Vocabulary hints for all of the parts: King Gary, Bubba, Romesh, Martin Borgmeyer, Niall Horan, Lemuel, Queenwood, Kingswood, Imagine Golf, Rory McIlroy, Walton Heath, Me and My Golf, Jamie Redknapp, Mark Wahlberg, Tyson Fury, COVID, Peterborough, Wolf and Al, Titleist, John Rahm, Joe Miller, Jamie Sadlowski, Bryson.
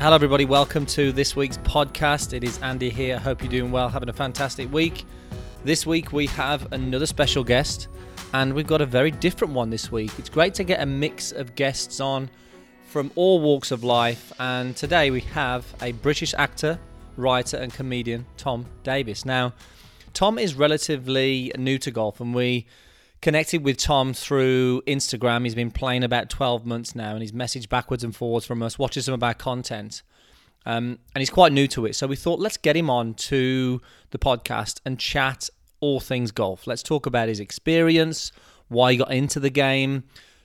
Hello everybody, welcome to this week's podcast. It is Andy here. I hope you're doing well, having a fantastic week. This week we have another special guest and we've got a very different one this week. It's great to get a mix of guests on from all walks of life, and today we have a British actor, writer and comedian, Tom Davis. Now, Tom is relatively new to golf and we connected with Tom through Instagram. He's been playing about 12 months now and he's messaged backwards and forwards from us, watches some of our content. And he's quite new to it. So we thought, let's get him on to the podcast and chat all things golf. Let's talk about his experience, why he got into the game,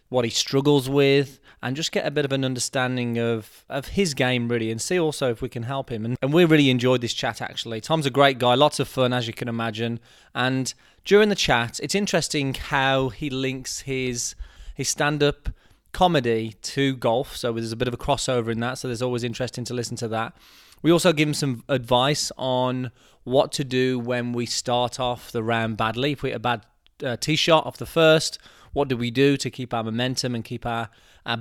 what he struggles with, and just get a bit of an understanding of his game, really, and see also if we can help him. And we really enjoyed this chat, actually. Tom's a great guy, lots of fun, as you can imagine. And during the chat, it's interesting how he links his stand-up comedy to golf. So there's a bit of a crossover in that, so there's always interesting to listen to that. We also give him some advice on what to do when we start off the round badly. If we hit a bad tee shot off the first, what do we do to keep our momentum and keep our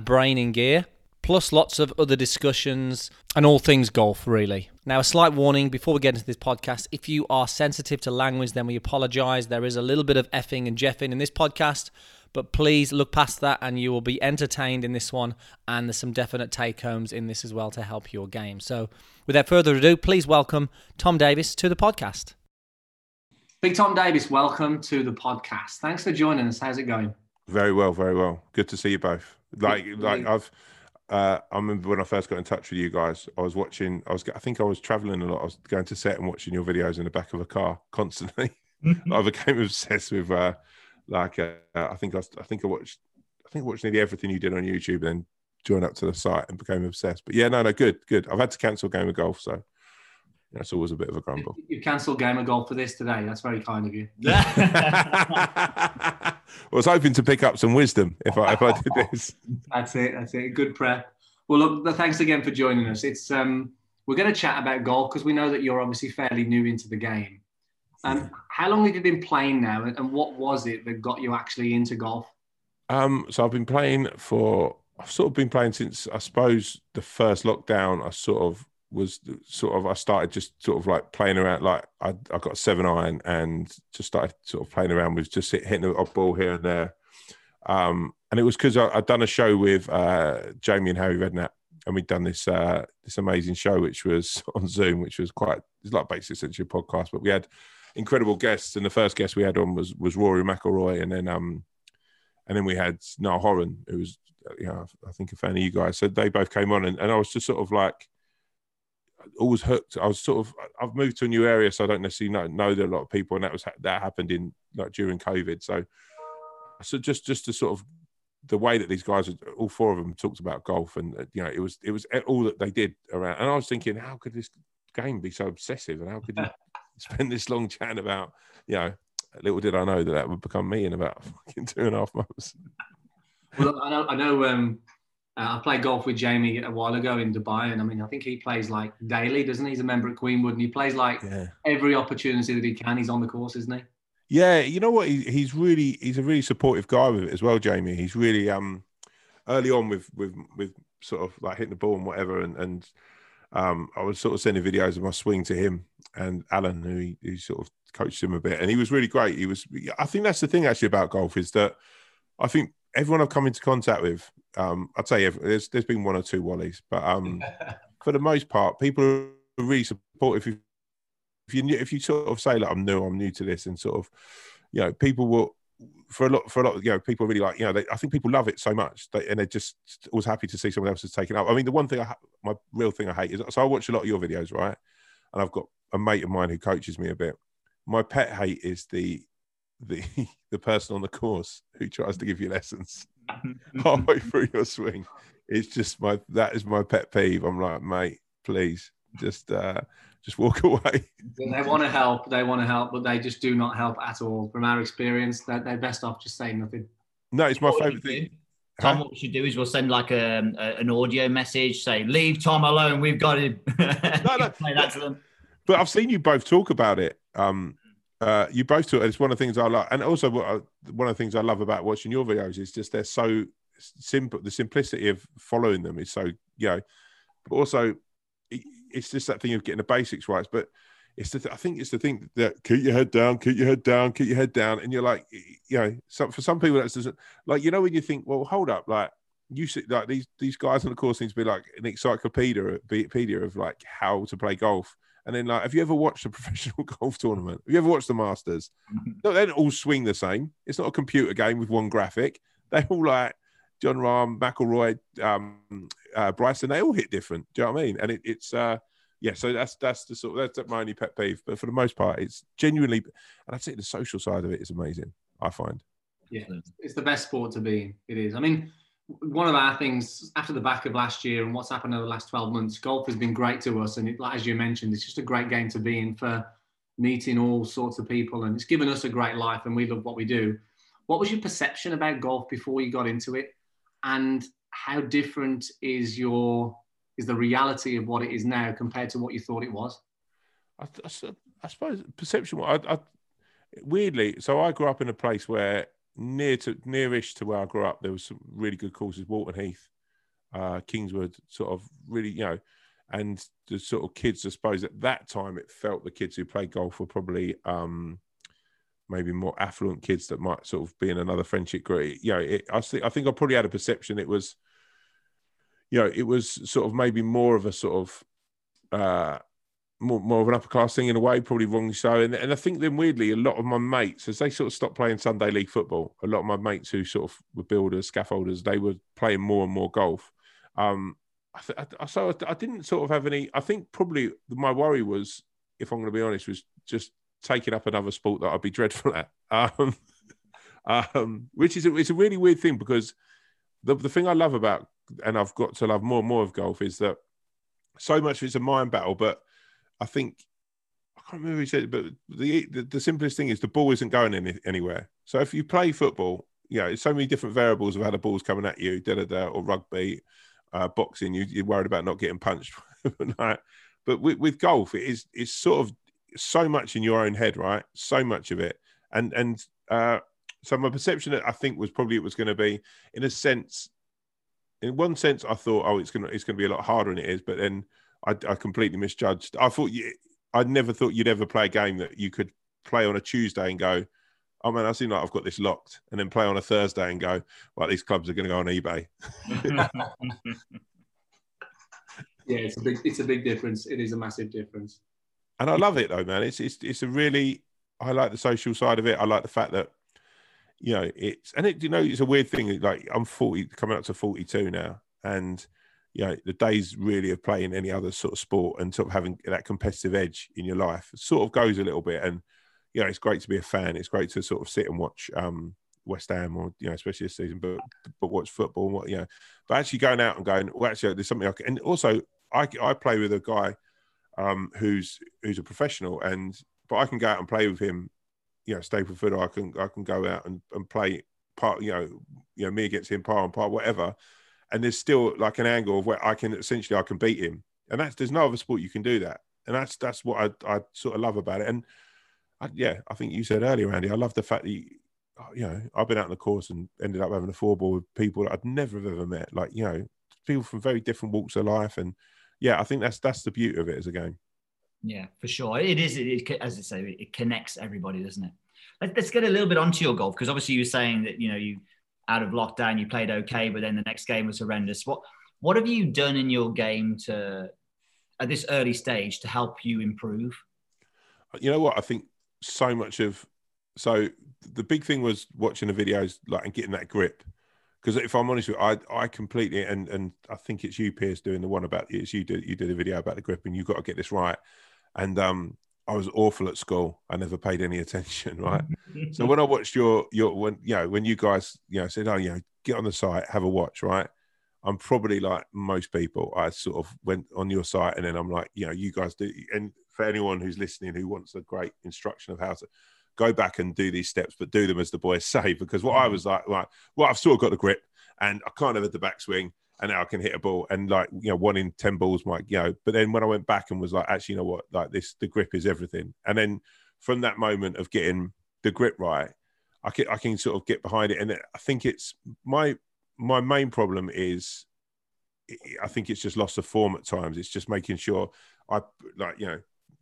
brain in gear? Plus lots of other discussions and all things golf, really. Now, a slight warning before we get into this podcast. If you are sensitive to language, then we apologise. There is a little bit of effing and jeffing in this podcast, but please look past that and you will be entertained in this one. And there's some definite take-homes in this as well to help your game. So without further ado, please welcome Tom Davis to the podcast. Big Tom Davis, welcome to the podcast. Thanks for joining us. How's it going? Very well, very well. Good to see you both. I remember when I first got in touch with you guys, I was traveling a lot. I was going to set and watching your videos in the back of a car constantly. I became obsessed with I watched nearly everything you did on YouTube, and then joined up to the site and became obsessed. But yeah, no, good. I've had to cancel Game of Golf, so that's always a bit of a grumble. You cancelled Game of Golf for this today. That's very kind of you. I was hoping to pick up some wisdom if I did this. That's it. Good prep. Well, look, thanks again for joining us. It's we're going to chat about golf because we know that you're obviously fairly new into the game. How long have you been playing now, and what was it that got you actually into golf? I've been playing since, I suppose, the first lockdown. I started playing around. Like I got a 7-iron and just started sort of playing around with just hitting an odd ball here and there. And it was because I'd done a show with Jamie and Harry Redknapp, and we'd done this amazing show which was on Zoom, which was it's like basically essentially a podcast, but we had incredible guests. And the first guest we had on was Rory McIlroy, and then we had Niall Horan, who was, you know, I think a fan of you guys. So they both came on, and I was just sort of like, always hooked. I've moved to a new area, so I don't necessarily know there are a lot of people, and that happened in like during COVID. So just to sort of the way that these guys, all four of them, talked about golf, and you know, it was all that they did around. And I was thinking, how could this game be so obsessive, and how could you spend this long chat about, you know? Little did I know that would become me in about fucking 2.5 months. Well, I know. I played golf with Jamie a while ago in Dubai, and I mean, I think he plays like daily, doesn't he? He's a member at Queenwood, and he plays like every opportunity that he can. He's on the course, isn't he? Yeah, you know what? He's a really supportive guy with it as well, Jamie. He's really early on with sort of like hitting the ball and whatever, and I was sort of sending videos of my swing to him and Alan, who sort of coached him a bit, and he was really great. I think that's the thing actually about golf, is that I think everyone I've come into contact with, I'd say there's been one or two Wallies, but for the most part, people are really supportive. If you sort of say like, I'm new to this, and sort of, you know, people will for a lot, you know, people really like, you know, I think people love it so much, and they're just always happy to see someone else has taken up. I mean, the one thing my real thing I hate is, so I watch a lot of your videos, right? And I've got a mate of mine who coaches me a bit. My pet hate is the person on the course who tries to give you lessons halfway through your swing. It's just that is my pet peeve. I'm like, mate, please just walk away. They want to help, but they just do not help at all. From our experience, that they're best off just saying nothing. No, it's my favourite thing. Tom, what we should do is we'll send like an audio message, say, leave Tom alone, we've got him. No. Play that to them. But I've seen you both talk about it. You both talk. It's one of the things I like, and also one of the things I love about watching your videos is just they're so simple. The simplicity of following them is so, you know. But also, it's just that thing of getting the basics right. But it's the I think it's the thing that keep your head down, keep your head down, keep your head down, and you're like, you know, so for some people that's doesn't like, you know, when you think, well, hold up, like you see, like these guys on the course seem to be like an encyclopedia of like how to play golf. And then, like, have you ever watched a professional golf tournament? Have you ever watched the Masters? No, they don't all swing the same. It's not a computer game with one graphic. They all, like, John Rahm, McIlroy, Bryson, they all hit different. Do you know what I mean? And it's so that's my only pet peeve. But for the most part, it's genuinely, and I'd say the social side of it is amazing, I find. Yeah, it's the best sport to be in. It is. I mean, one of our things after the back of last year and what's happened over the last 12 months, golf has been great to us. And it, as you mentioned, it's just a great game to be in for meeting all sorts of people. And it's given us a great life and we love what we do. What was your perception about golf before you got into it? And how different is the reality of what it is now compared to what you thought it was? I suppose perception, weirdly, so I grew up in a place where nearish to where I grew up, there was some really good courses, Walton Heath, Kingswood, sort of really, you know, and the sort of kids, I suppose at that time it felt the kids who played golf were probably maybe more affluent kids that might sort of be in another friendship group. You know, I think I probably had a perception it was, you know, it was sort of maybe more of a sort of more of an upper class thing in a way, probably wrongly so. And I think then weirdly, a lot of my mates, as they sort of stopped playing Sunday league football, a lot of my mates who sort of were builders, scaffolders, they were playing more and more golf. So I didn't sort of have any, I think probably my worry was, if I'm going to be honest, was just taking up another sport that I'd be dreadful at. Which is, it's a really weird thing because the thing I love about, and I've got to love more and more of golf is that so much it's a mind battle, but I think, I can't remember who said it, but the simplest thing is the ball isn't going anywhere. So if you play football, you know, it's so many different variables of how the ball's coming at you, or rugby, boxing, you're worried about not getting punched. Right? But with golf, it's sort of so much in your own head, right? So much of it. And so my perception, I think, was probably it was going to be, in one sense, I thought, oh, it's going to be a lot harder than it is, but then, I completely misjudged. I never thought you'd ever play a game that you could play on a Tuesday and go, oh man, I seem like I've got this locked, and then play on a Thursday and go, well, these clubs are going to go on eBay. Yeah, it's a big difference. It is a massive difference. And I love it though, man. It's a really, I like the social side of it. I like the fact that, you know, it's a weird thing. Like I'm 40, coming up to 42 now, and you know, the days really of playing any other sort of sport and sort of having that competitive edge in your life sort of goes a little bit. And, you know, it's great to be a fan. It's great to sort of sit and watch West Ham or, you know, especially this season, but watch football and what, you know, but actually going out and going, well, actually there's something I can, and also I play with a guy who's a professional but I can go out and play with him, you know, Stapleford, or I can go out and play part, you know, me against him, par on par, whatever. And there's still like an angle of where I can beat him. And there's no other sport you can do that. And that's what I sort of love about it. And I think you said earlier, Andy, I love the fact that, you know, I've been out on the course and ended up having a 4-ball with people that I'd never have ever met. Like, you know, people from very different walks of life. And yeah, I think that's the beauty of it as a game. Yeah, for sure. It is, as I say, it connects everybody, doesn't it? Let's get a little bit onto your golf, because obviously you were saying that, you know, you, out of lockdown, you played okay, but then the next game was horrendous. What have you done in your game to, at this early stage, to help you improve? You know what? I think so the big thing was watching the videos, like, and getting that grip. Because if I'm honest with you, I completely, and I think it's you, Piers, doing the one about, you did a video about the grip, and you've got to get this right. And I was awful at school. I never paid any attention, right? So when I watched when you guys, you know, said, oh, you know, get on the site, have a watch, right? I'm probably like most people. I sort of went on your site and then I'm like, you know, you guys do. And for anyone who's listening who wants a great instruction of how to go back and do these steps, but do them as the boys say, because what I was like, well, I've sort of got the grip and I kind of had the backswing and now I can hit a ball, and like, you know, 1 in 10 balls might, you know, but then when I went back and was like, actually, you know what, like this, the grip is everything. And then from that moment of getting the grip right, I can sort of get behind it. And I think it's my main problem is I think it's just loss of form at times. It's just making sure I, like, you know,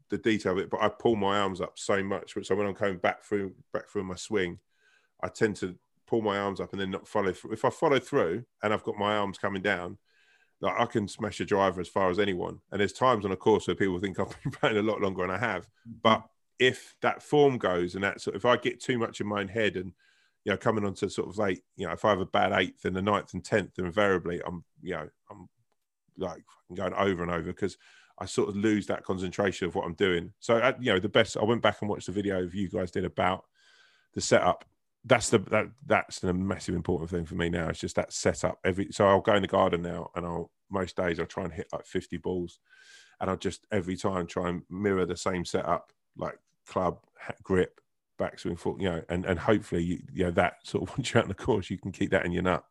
the detail of it, but I pull my arms up so much. So when I'm coming back through my swing, I tend to pull my arms up and then not follow through. If I follow through and I've got my arms coming down, like, I can smash a driver as far as anyone. And there's times on a course where people think I've been playing a lot longer, and I have. But if that form goes, and that sort of, if I get too much in my own head, and, you know, coming on to sort of late, you know, if I have a bad 8th and the 9th and 10th, then invariably I'm, you know, I'm like going over and over, because I sort of lose that concentration of what I'm doing. So, you know, the best, I went back and watched the video of you guys did about the setup. That's a massive important thing for me now. It's just that setup. So I'll go in the garden now, and most days I'll try and hit like 50 balls, and I'll just every time try and mirror the same setup, like club, grip, backswing, foot, you know, and hopefully, you know, that sort of, once you're out on the course, you can keep that in your nut.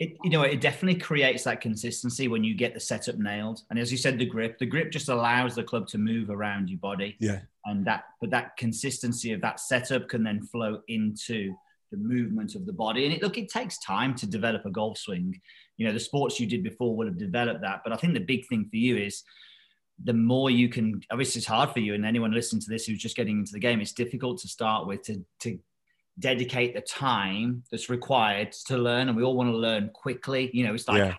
It, you know, it definitely creates that consistency when you get the setup nailed. And as you said, the grip just allows the club to move around your body. Yeah. And that consistency of that setup can then flow into the movement of the body. And it takes time to develop a golf swing. You know, the sports you did before would have developed that. But I think the big thing for you is, the more you can, obviously it's hard for you, and anyone listening to this who's just getting into the game, it's difficult to start with to dedicate the time that's required to learn. And we all want to learn quickly. You know, it's like,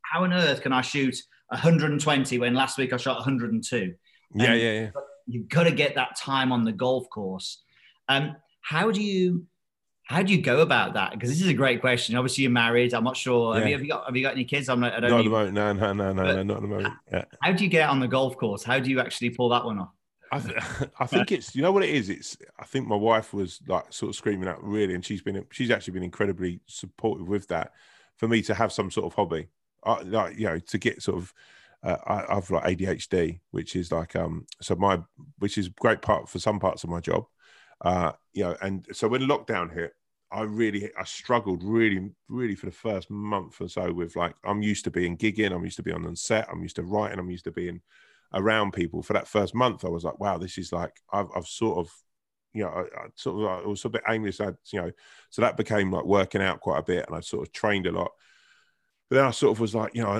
how on earth can I shoot 120 when last week I shot 102? Yeah. You've got to get that time on the golf course. How do you go about that? Because this is a great question. Obviously, you're married. I'm not sure. Have you got any kids? I don't know. No, not at the moment. Yeah. How do you get out on the golf course? How do you actually pull that one off? I think it's, you know what it is? I think my wife was like sort of screaming out really, and she's actually been incredibly supportive with that, for me to have some sort of hobby. Like, you know, to get sort of, I've like ADHD, which is like, which is a great part for some parts of my job. You know, and so when lockdown hit, I struggled really, really for the first month or so with, like, I'm used to being gigging, I'm used to being on set, I'm used to writing, I'm used to being around people. For that first month, I was like, wow, this is like, I've sort of, you know, I was a bit aimless, you know, so that became like working out quite a bit, and I sort of trained a lot. But then I sort of was like, you know,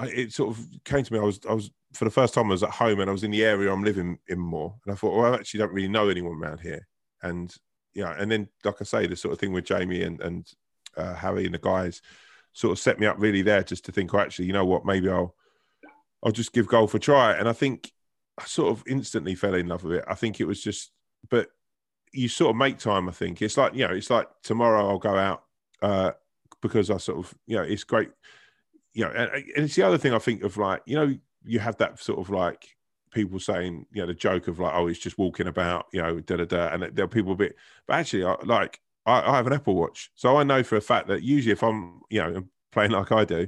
it sort of came to me, I was for the first time I was at home, and I was in the area I'm living in more, and I thought, well, I actually don't really know anyone around here. And yeah, and then, like I say, the sort of thing with Jamie and Harry and the guys sort of set me up really there, just to think, oh, actually, you know what, maybe I'll just give golf a try. And I think I sort of instantly fell in love with it. I think it was just, but you sort of make time, I think. It's like, you know, it's like tomorrow I'll go out because I sort of, you know, it's great. You know, and it's the other thing I think of, like, you know, you have that sort of like, people saying, you know, the joke of like, oh, he's just walking about, you know, and there are people a bit, but actually, I have an Apple Watch, so I know for a fact that usually if I'm, you know, playing like I do,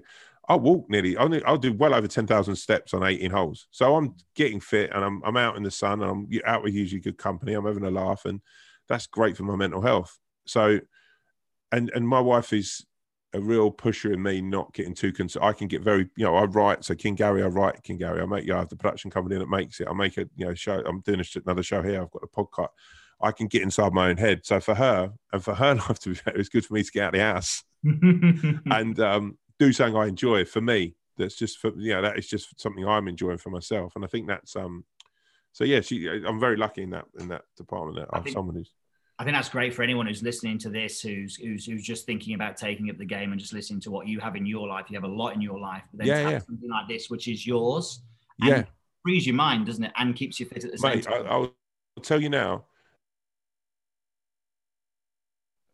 I'll do well over 10,000 steps on 18 holes. So I'm getting fit, and I'm out in the sun, and I'm out with usually good company. I'm having a laugh, and that's great for my mental health. So, and my wife is a real pusher in me not getting too concerned. I can get very, you know, I write. So I write King Gary. I make, you know, I have the production company that makes it. I make a, you know, show. I'm doing another show here. I've got a podcast. I can get inside my own head. So for her, and for her life to be better, it's good for me to get out of the house and do something I enjoy. For me, that's just for, you know, that is just something I'm enjoying for myself. And I think that's so yeah, I'm very lucky in that department that I have someone who's. I think that's great for anyone who's listening to this, who's just thinking about taking up the game and just listening to what you have in your life. You have a lot in your life, but then have something like this, which is yours, and it frees your mind, doesn't it? And keeps you fit at the same time. I'll tell you now,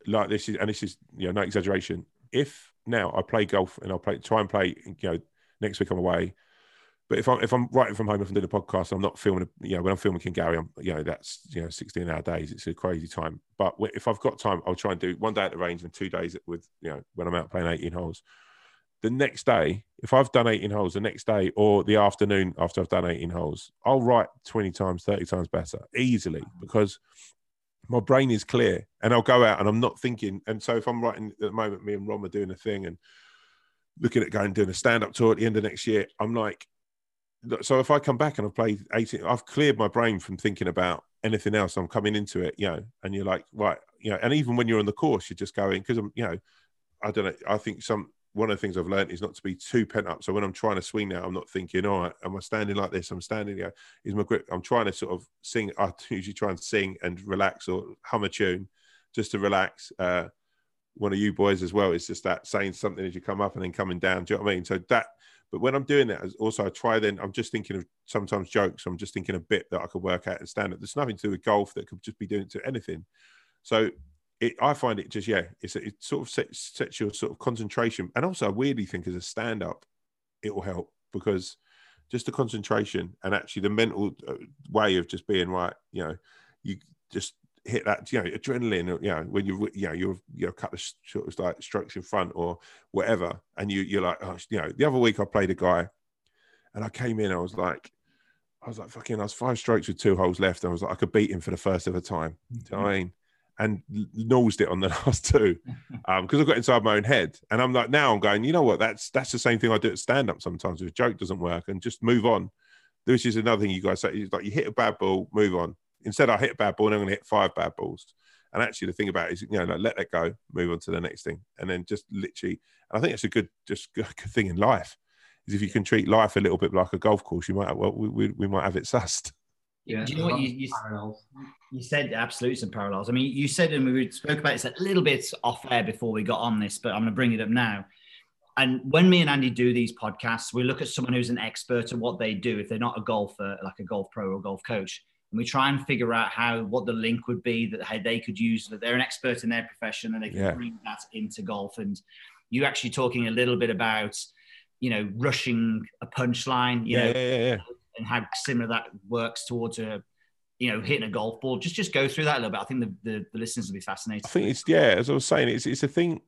like this is, and this is, you know, no exaggeration. If now I play golf and I'll try and play, you know, next week I'm away. But if I'm writing from home, if I'm doing a podcast, I'm not filming, you know, when I'm filming King Gary, I'm, you know, that's, you know, 16-hour days. It's a crazy time. But if I've got time, I'll try and do one day at the range and 2 days with, you know, when I'm out playing 18 holes. The next day, if I've done 18 holes, the next day or the afternoon after I've done 18 holes, I'll write 20 times, 30 times better easily, because my brain is clear and I'll go out and I'm not thinking. And so if I'm writing at the moment, me and Rom are doing a thing and looking at going and doing a stand-up tour at the end of next year, I'm like, so if I come back and I've played 18, I've cleared my brain from thinking about anything else. I'm coming into it, you know, and you're like, right, you know, and even when you're on the course, you're just going, because I'm, you know, I don't know. I think one of the things I've learned is not to be too pent up. So when I'm trying to swing now, I'm not thinking, all right, am I standing like this? I'm standing, you know, is my grip. I'm trying to sort of sing. I usually try and sing and relax or hum a tune just to relax. One of you boys as well, it's just that saying something as you come up and then coming down. Do you know what I mean? So that, but when I'm doing that, also I try then, I'm just thinking of sometimes jokes. I'm just thinking a bit that I could work out and stand up. There's nothing to do with golf, that could just be doing to anything. So I find it just, yeah, it sort of sets your sort of concentration. And also I weirdly think as a stand-up, it will help, because just the concentration and actually the mental way of just being right, you know, you just hit that, you know, adrenaline, you know, when you're a couple of sort of like strokes in front or whatever. And you're like, oh, you know, the other week I played a guy and I came in, I was like, fucking, I was 5 strokes with 2 holes left. And I was like, I could beat him for the first ever time. Mm-hmm. Do you know what I mean? And nosed it on the last 2 because I got inside my own head. And I'm like, now I'm going, you know what? That's the same thing I do at stand-up sometimes. If a joke doesn't work, and just move on. This is another thing you guys say. It's like you hit a bad ball, move on. Instead, I hit a bad ball and I'm going to hit 5 bad balls. And actually, the thing about it is, you know, like, let that go, move on to the next thing. And then just literally, and I think that's a good thing in life, is if you can treat life a little bit like a golf course, you might have, well, we might have it sussed. Yeah, do you know what you said? Absolutely, some parallels. I mean, you said, and we spoke about this a little bit off air before we got on this, but I'm going to bring it up now. And when me and Andy do these podcasts, we look at someone who's an expert at what they do, if they're not a golfer, like a golf pro or golf coach, and we try and figure out what the link would be that how they could use that they're an expert in their profession and they can bring that into golf. And you're actually talking a little bit about, you know, rushing a punchline, you know. Yeah. And how similar that works towards a, you know, hitting a golf ball. Just go through that a little bit. I think the listeners will be fascinated. I think it's, yeah, as I was saying, it's a thing.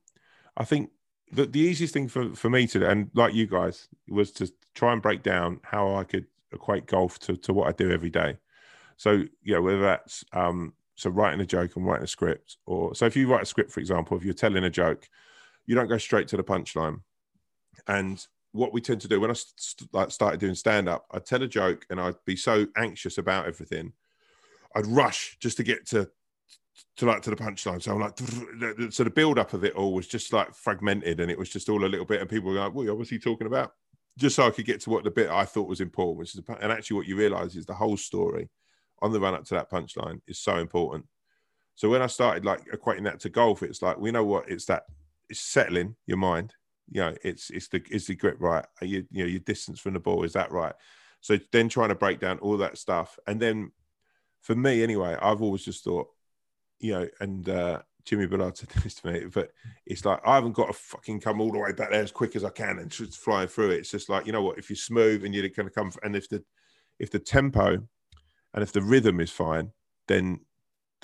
I think that the easiest thing for me to do, and like you guys, was to try and break down how I could equate golf to what I do every day. So, you know, whether that's writing a joke and writing a script, or so if you write a script, for example, if you're telling a joke, you don't go straight to the punchline. And what we tend to do when I started doing stand-up, I'd tell a joke and I'd be so anxious about everything, I'd rush just to get to the punchline. So I'm like, so the build-up of it all was just like fragmented, and it was just all a little bit. And people were like, "What are you obviously talking about?" Just so I could get to what the bit I thought was important, which is and actually what you realise is the whole story on the run-up to that punchline is so important. So when I started like equating that to golf, it's like, we know what it's that it's settling your mind. You know, it's the grip right. You know, your distance from the ball, is that right? So then trying to break down all that stuff. And then for me anyway, I've always just thought, you know, and Jimmy Ballard said this to me, but it's like, I haven't got to fucking come all the way back there as quick as I can and just fly through it. It's just like, you know what, if you're smooth and you're going to come, and if the tempo and if the rhythm is fine, then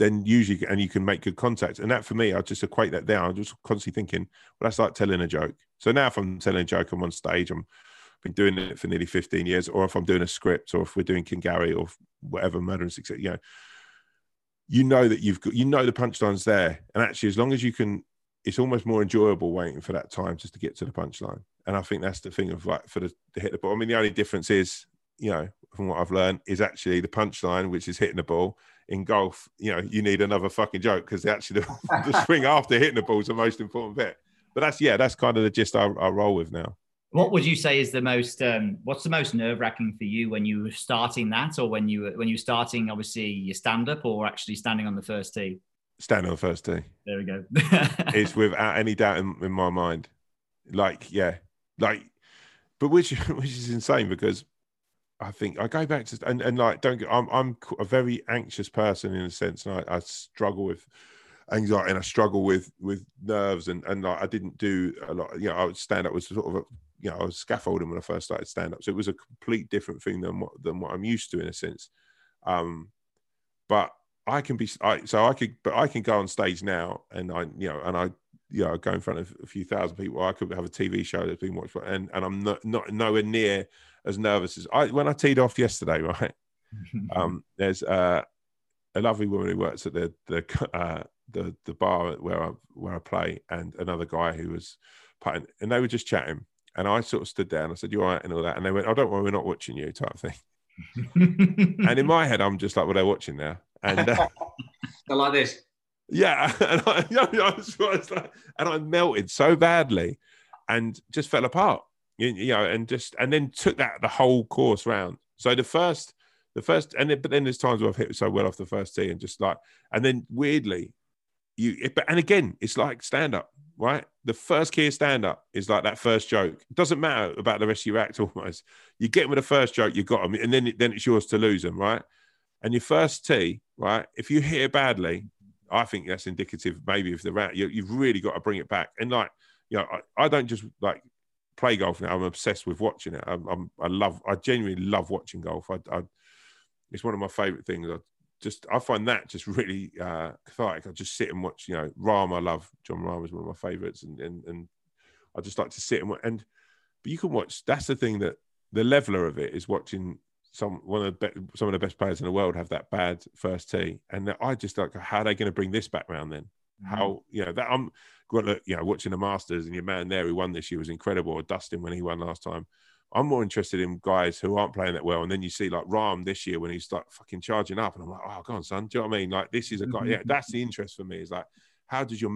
usually, and you can make good contact. And that for me, I just equate that down. I'm just constantly thinking, well, that's like telling a joke. So now if I'm telling a joke, I'm on stage, I've been doing it for nearly 15 years, or if I'm doing a script, or if we're doing King Gary or whatever, Murder and Success, you know that you've got, you know, the punchline's there. And actually, as long as you can, it's almost more enjoyable waiting for that time just to get to the punchline. And I think that's the thing of like, for the hit the ball. I mean, the only difference is, you know, from what I've learned, is actually the punchline, which is hitting the ball. In golf, you know, you need another fucking joke, because actually the swing after hitting the ball is the most important bit. But that's kind of the gist I roll with now. What would you say is the most? What's the most nerve-wracking for you when you were starting that, or when you were starting, obviously, your stand-up, or actually standing on the first tee? Standing on the first tee. There we go. It's without any doubt in my mind. But which is insane, because I think I go back to I'm a very anxious person in a sense, and I struggle with anxiety, and I struggle with nerves, and like I didn't do a lot. You know, I would stand up was sort of I was scaffolding when I first started stand up, so it was a complete different thing than what I'm used to in a sense. But I can go on stage now, and I go in front of a few thousand people. I could have a TV show that's been watched, and I'm not nowhere near as nervous as when I teed off yesterday, right? There's a lovely woman who works at the bar where I play, and another guy who was putting, and they were just chatting, and I sort of stood there and I said, "You all right?" and all that, and they went, "Oh, don't worry, we're not watching you," type of thing. And in my head, I'm just like, "Well, they're watching now," and they're like this. Yeah, and I melted so badly. and just fell apart, and then took that the whole course round. So but then there's times where I've hit so well off the first tee and just like, and then weirdly, and again, it's like stand up, right? The first key of stand up is like that first joke. It doesn't matter about the rest of your act almost. You get them with the first joke, you got them, and then it's yours to lose them, right? And your first tee, right? If you hit it badly, I think that's indicative maybe of the round. You've really got to bring it back. And like, I don't just like play golf now. I'm obsessed with watching it. I genuinely love watching golf. It's one of my favorite things. I find that just really cathartic. I just sit and watch, Rahm. I love John Rahm is one of my favorites. And I just like to sit and watch. But you can watch, that's the thing, that the leveler of it is watching some of the best players in the world have that bad first tee, and I just like, how are they going to bring this back round then? Mm-hmm. How watching the Masters, and your man there who won this year was incredible, or Dustin when he won last time. I'm more interested in guys who aren't playing that well, and then you see like Rahm this year when he's like fucking charging up, and I'm like, oh, go on, son. Do you know what I mean? Like, this is a guy. Yeah, that's the interest for me. Is like, how does your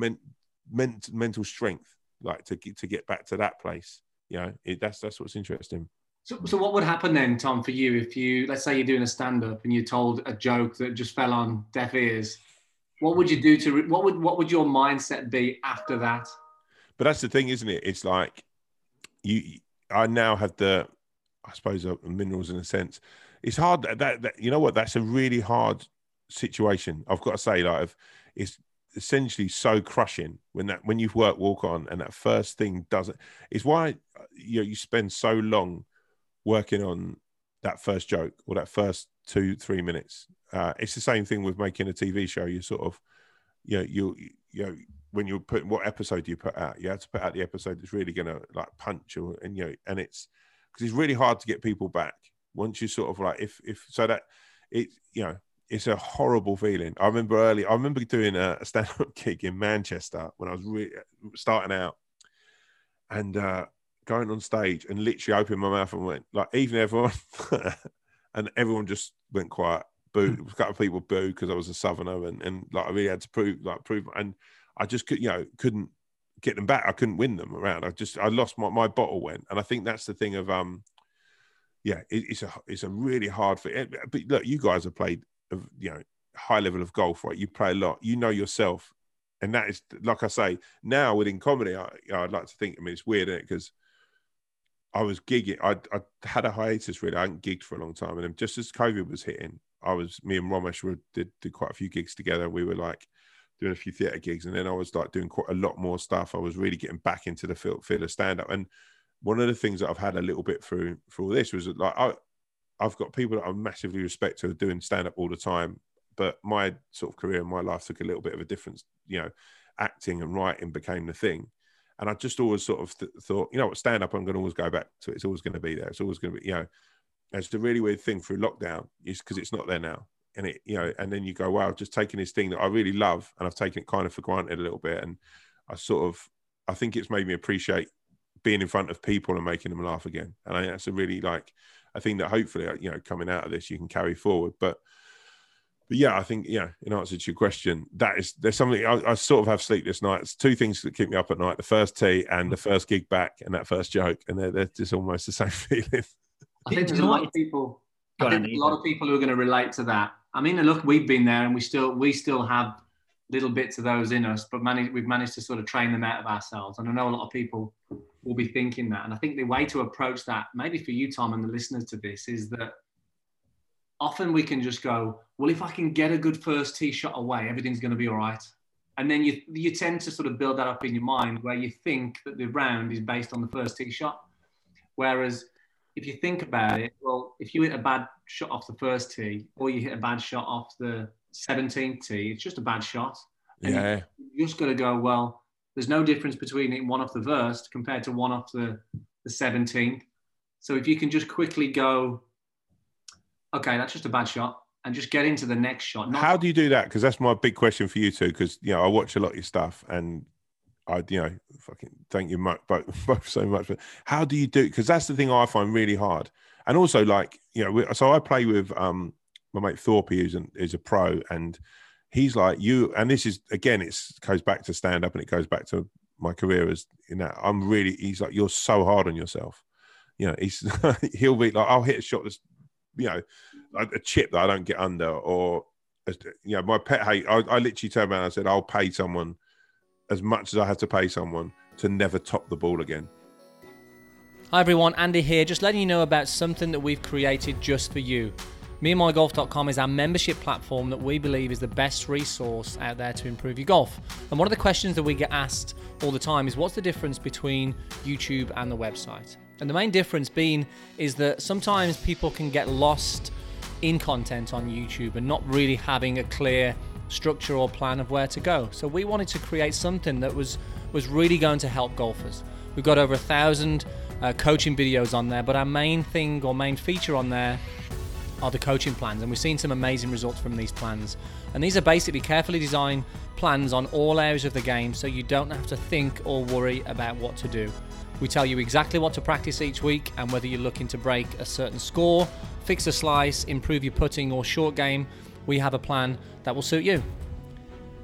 mental strength like to get back to that place? That's what's interesting. So what would happen then, Tom, for you if you, let's say you're doing a stand-up and you're told a joke that just fell on deaf ears? What would you do what would your mindset be after that? But that's the thing, isn't it? It's like I now have the, I suppose, minerals in a sense. It's hard. That you know what? That's a really hard situation. I've got to say, like, it's essentially so crushing when you've worked walk on and that first thing doesn't. It's why you spend so long working on that first joke or that first 2-3 minutes. It's the same thing with making a TV show. You sort of, when you're putting, what episode do you put out? You have to put out the episode that's really going to like punch, and it's because it's really hard to get people back once you sort of like, it's a horrible feeling. I remember doing a stand-up gig in Manchester when I was really starting out, and, going on stage and literally opened my mouth and went like, "Evening, everyone," and everyone just went quiet. Boo! A couple of people booed because I was a southerner, and like I really had to prove, and I just couldn't get them back. I couldn't win them around. I lost my bottle went, and I think that's the thing of it's a really hard thing. But look, you guys have played high level of golf, right? You play a lot. You know yourself, and that is, like I say, now within comedy, I'd like to think. I mean, it's weird, isn't it? Because I was gigging. I had a hiatus, really. I hadn't gigged for a long time. And then just as COVID was hitting, me and Romesh did quite a few gigs together. We were like doing a few theatre gigs. And then I was like doing quite a lot more stuff. I was really getting back into the field of stand-up. And one of the things that I've had a little bit through for all this was like, I've got people that I massively respect who are doing stand-up all the time. But my sort of career and my life took a little bit of a difference. Acting and writing became the thing. And I just always sort of thought, stand up, I'm going to always go back to it. It's always going to be there. It's always going to be, it's the really weird thing through lockdown is because it's not there now. And it, and then you go, wow, I've just taken this thing that I really love and I've taken it kind of for granted a little bit. And I think it's made me appreciate being in front of people and making them laugh again. And I think that's a really a thing that hopefully, coming out of this, you can carry forward. But yeah, I think, in answer to your question, there's something I sort of have sleepless nights. Two things that keep me up at night: the first tee and the first gig back, and that first joke. And they're just almost the same feeling. I think there's a lot of people. I think there's a lot of people who are going to relate to that. I mean, look, we've been there, and we still have little bits of those in us, but we've managed to sort of train them out of ourselves. And I know a lot of people will be thinking that. And I think the way to approach that, maybe for you, Tom, and the listeners to this, is that often we can just go, well, if I can get a good first tee shot away, everything's going to be all right. And then you tend to sort of build that up in your mind where you think that the round is based on the first tee shot. Whereas if you think about it, well, if you hit a bad shot off the first tee or you hit a bad shot off the 17th tee, it's just a bad shot. And yeah. You just got to go, well, there's no difference between it one off the first compared to one off the 17th. So if you can just quickly go, okay, that's just a bad shot, and just get into the next shot. How do you do that? Because that's my big question for you two. Because I watch a lot of your stuff, and I, fucking thank you both so much. But how do you do? Because that's the thing I find really hard. And also, so I play with my mate Thorpe, who's a pro, and he's like you. And this is again, it goes back to stand up, and it goes back to my career is, you know, I'm really, he's like, you're so hard on yourself. You know, he's, he'll be like, I'll hit a shot that's, you know, like a chip that I don't get under, or, you know, my pet hate, I literally turned around and I said, I'll pay someone as much as I have to pay someone to never top the ball again. Hi everyone, Andy here, just letting you know about something that we've created just for you. MeAndMyGolf.com is our membership platform that we believe is the best resource out there to improve your golf. And one of the questions that we get asked all the time is, what's the difference between YouTube and the website? And the main difference being is that sometimes people can get lost in content on YouTube and not really having a clear structure or plan of where to go. So we wanted to create something that was really going to help golfers. We've got over 1,000 coaching videos on there, but our main thing or main feature on there are the coaching plans, and we've seen some amazing results from these plans. And these are basically carefully designed plans on all areas of the game, so you don't have to think or worry about what to do. We tell you exactly what to practice each week, and whether you're looking to break a certain score, fix a slice, improve your putting or short game, we have a plan that will suit you.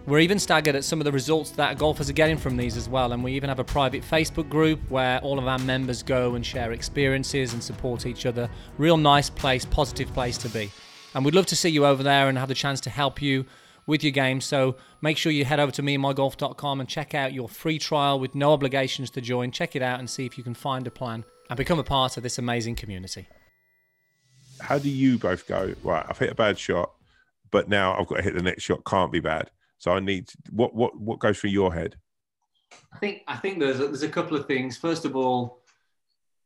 We're even staggered at some of the results that golfers are getting from these as well, and we even have a private Facebook group where all of our members go and share experiences and support each other. Real nice place, positive place to be. And we'd love to see you over there and have the chance to help you with your game, so make sure you head over to meandmygolf.com and check out your free trial with no obligations to join. Check it out and see if you can find a plan and become a part of this amazing community. How do you both go, right, I've hit a bad shot, but now I've got to hit the next shot, can't be bad. So I need what goes through your head? I think there's a couple of things. First of all,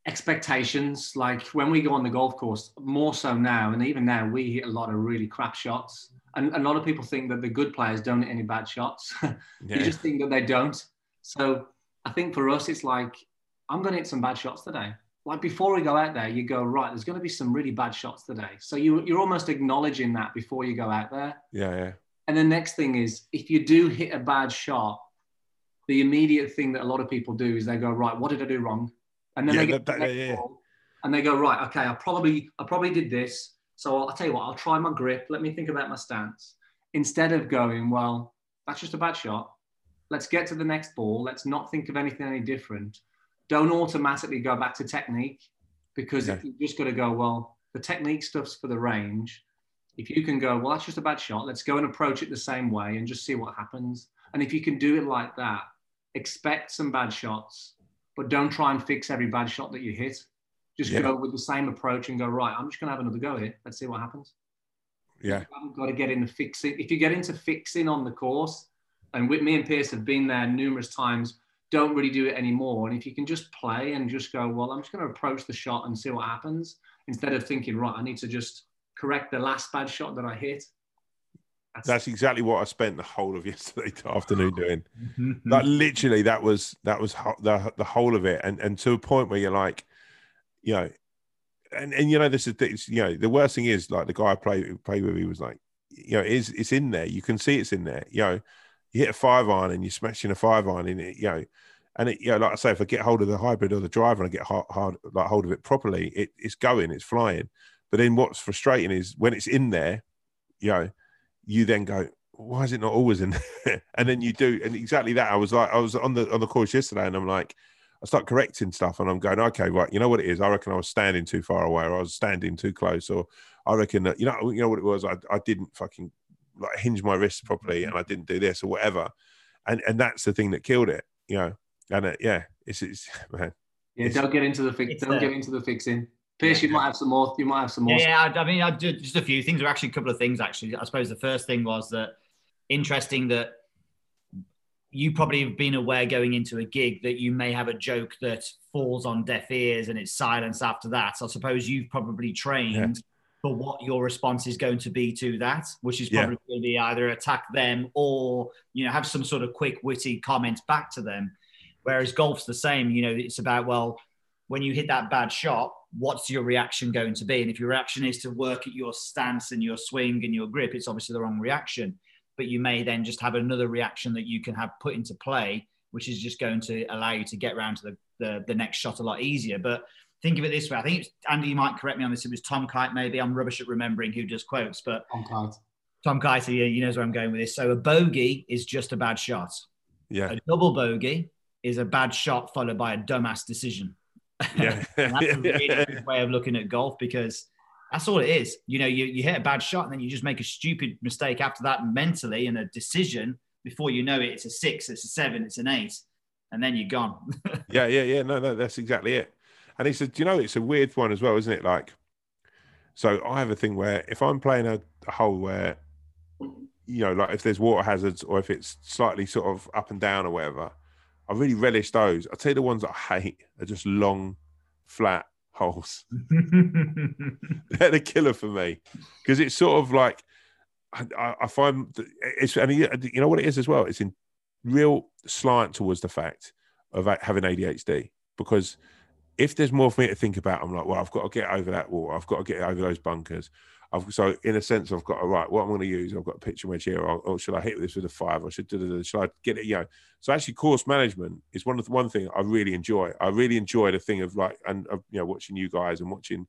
expectations. Like when we go on the golf course, more so now, and even now, we hit a lot of really crap shots. And a lot of people think that the good players don't hit any bad shots. You just think that they don't. So I think for us, it's like, I'm going to hit some bad shots today. Like before we go out there, you go, right, there's going to be some really bad shots today. So you're almost acknowledging that before you go out there. Yeah, yeah. And the next thing is, if you do hit a bad shot, the immediate thing that a lot of people do is they go, right, what did I do wrong? And then they get the next ball and they go, right, okay, I probably did this. So I'll tell you what, I'll try my grip. Let me think about my stance. Instead of going, well, that's just a bad shot. Let's get to the next ball. Let's not think of anything any different. Don't automatically go back to technique, because if you've just got to go, well, the technique stuff's for the range. If you can go, well, that's just a bad shot, let's go and approach it the same way and just see what happens. And if you can do it like that, expect some bad shots, but don't try and fix every bad shot that you hit. Just go with the same approach and go, right, I'm just going to have another go here. Let's see what happens. Yeah. You haven't got to get into fixing. If you get into fixing on the course, and with me and Pierce have been there numerous times, don't really do it anymore. And if you can just play and just go, well, I'm just going to approach the shot and see what happens, instead of thinking, right, I need to just correct the last bad shot that I hit. That's exactly what I spent the whole of yesterday afternoon doing. Like literally, that was the whole of it, and to a point where you're like, you know, and you know, this is, you know, the worst thing is, like, the guy I played with, he was like, you know, it's in there, you can see it's in there. You know, you hit a 5-iron and you're smashing a 5-iron in it, you know. And it, you know, like I say, if I get hold of the hybrid or the driver and I get hold of it properly, it's going, it's flying. But then what's frustrating is when it's in there, you know, you then go, why is it not always in there? And then you do, and exactly that. I was on the course yesterday, and I'm like, I start correcting stuff, and I'm going, okay, right, you know what it is? I reckon I was standing too far away, or I was standing too close, or I reckon that, you know what it was? I didn't fucking like hinge my wrists properly, and I didn't do this or whatever, and that's the thing that killed it, you know. And it's man. Yeah, don't get into the fix. Don't get into the fixing. Pierce, you might have some more. Yeah, I mean, I did just a few things. There were actually a couple of things, actually. I suppose the first thing was that, interesting that you probably have been aware going into a gig that you may have a joke that falls on deaf ears and it's silence after that. So I suppose you've probably trained for what your response is going to be to that, which is probably going to be either attack them or, you know, have some sort of quick, witty comment back to them. Whereas golf's the same. You know, it's about, well, when you hit that bad shot, what's your reaction going to be? And if your reaction is to work at your stance and your swing and your grip, it's obviously the wrong reaction. But you may then just have another reaction that you can have put into play, which is just going to allow you to get around to the next shot a lot easier. But think of it this way. I think it's, Andy, you might correct me on this. It was Tom Kite, maybe. I'm rubbish at remembering who does quotes, but Tom Kite, he knows where I'm going with this. So a bogey is just a bad shot. Yeah. A double bogey is a bad shot followed by a dumbass decision. Yeah. That's a really good way of looking at golf, because that's all it is. You know, you hit a bad shot and then you just make a stupid mistake after that mentally, and a decision before you know it, it's a 6, it's a 7, it's an 8, and then you're gone. Yeah. No, that's exactly it. And it's a weird one as well, isn't it? Like, so I have a thing where if I'm playing a hole where, you know, like if there's water hazards or if it's slightly sort of up and down or whatever, I really relish those. I'll tell you the ones that I hate are just long, flat holes. They're the killer for me, because it's sort of like I find it's, and you know what it is as well? It's in real slant towards the fact of having ADHD, because if there's more for me to think about, I'm like, well, I've got to get over that wall. I've got to get over those bunkers. So in a sense, I've got to, right, what I'm going to use, I've got a pitching wedge here, or should I hit this with a 5? Or should I get it, you know? So actually course management is one thing I really enjoy. I really enjoy the thing of like, and you know, watching you guys and watching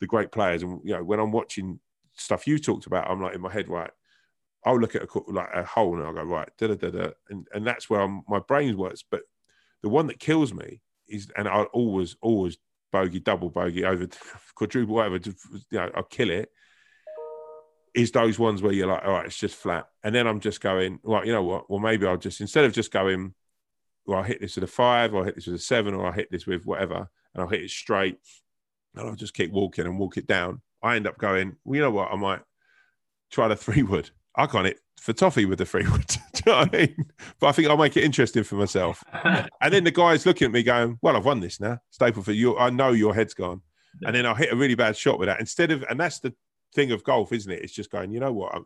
the great players. And, you know, when I'm watching stuff you talked about, I'm like in my head, right, I'll look at a hole and I'll go, right, da-da-da-da. And that's where my brain works. But the one that kills me is, and I'll always bogey, double bogey, over quadruple, whatever, just, you know, I'll kill it, is those ones where you're like, all right, it's just flat. And then I'm just going, well, you know what? Well, maybe I'll just, instead of just going, well, I'll hit this with a 5, or I'll hit this with a 7, or I'll hit this with whatever, and I'll hit it straight, and I'll just keep walking and walk it down. I end up going, well, you know what? I might try the 3-wood. I can't hit for toffee with the 3-wood. Do you know what I mean? But I think I'll make it interesting for myself. And then the guy's looking at me going, well, I've won this now. Stapleford, I know your head's gone. And then I'll hit a really bad shot with that. Instead of, and that's the thing of golf, isn't it? It's just going, you know what, I'm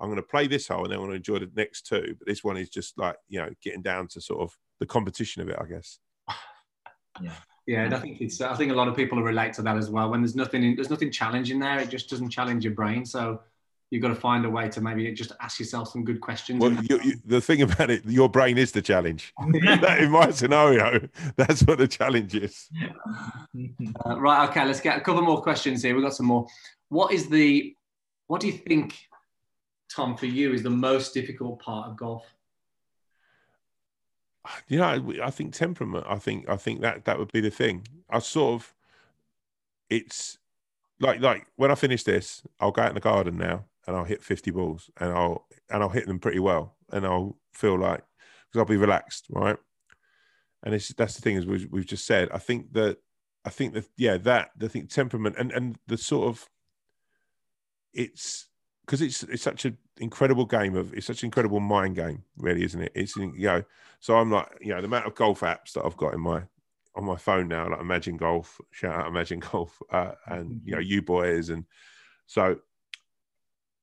going to play this hole and then I'm going to enjoy the next two. But this one is just like, you know, getting down to sort of the competition of it, I guess. Yeah. Yeah, and I think a lot of people relate to that as well. When there's nothing challenging there, it just doesn't challenge your brain. So you've got to find a way to maybe just ask yourself some good questions. Well, the thing about it, your brain is the challenge. That, in my scenario, that's what the challenge is. Right, okay, let's get a couple more questions here. We've got some more. What do you think, Tom, for you is the most difficult part of golf? You know, I think temperament. I think that would be the thing. I sort of, it's like when I finish this, I'll go out in the garden now and I'll hit 50 balls and I'll hit them pretty well, and I'll feel like, because I'll be relaxed, right? And that's the thing, as we've just said. I think temperament and the sort of, it's because it's such an incredible game of, it's such an incredible mind game, really, isn't it? It's, you know, so I'm like, you know, the amount of golf apps that I've got on my phone now, like Imagine Golf, shout out Imagine Golf, and you know, you boys, and so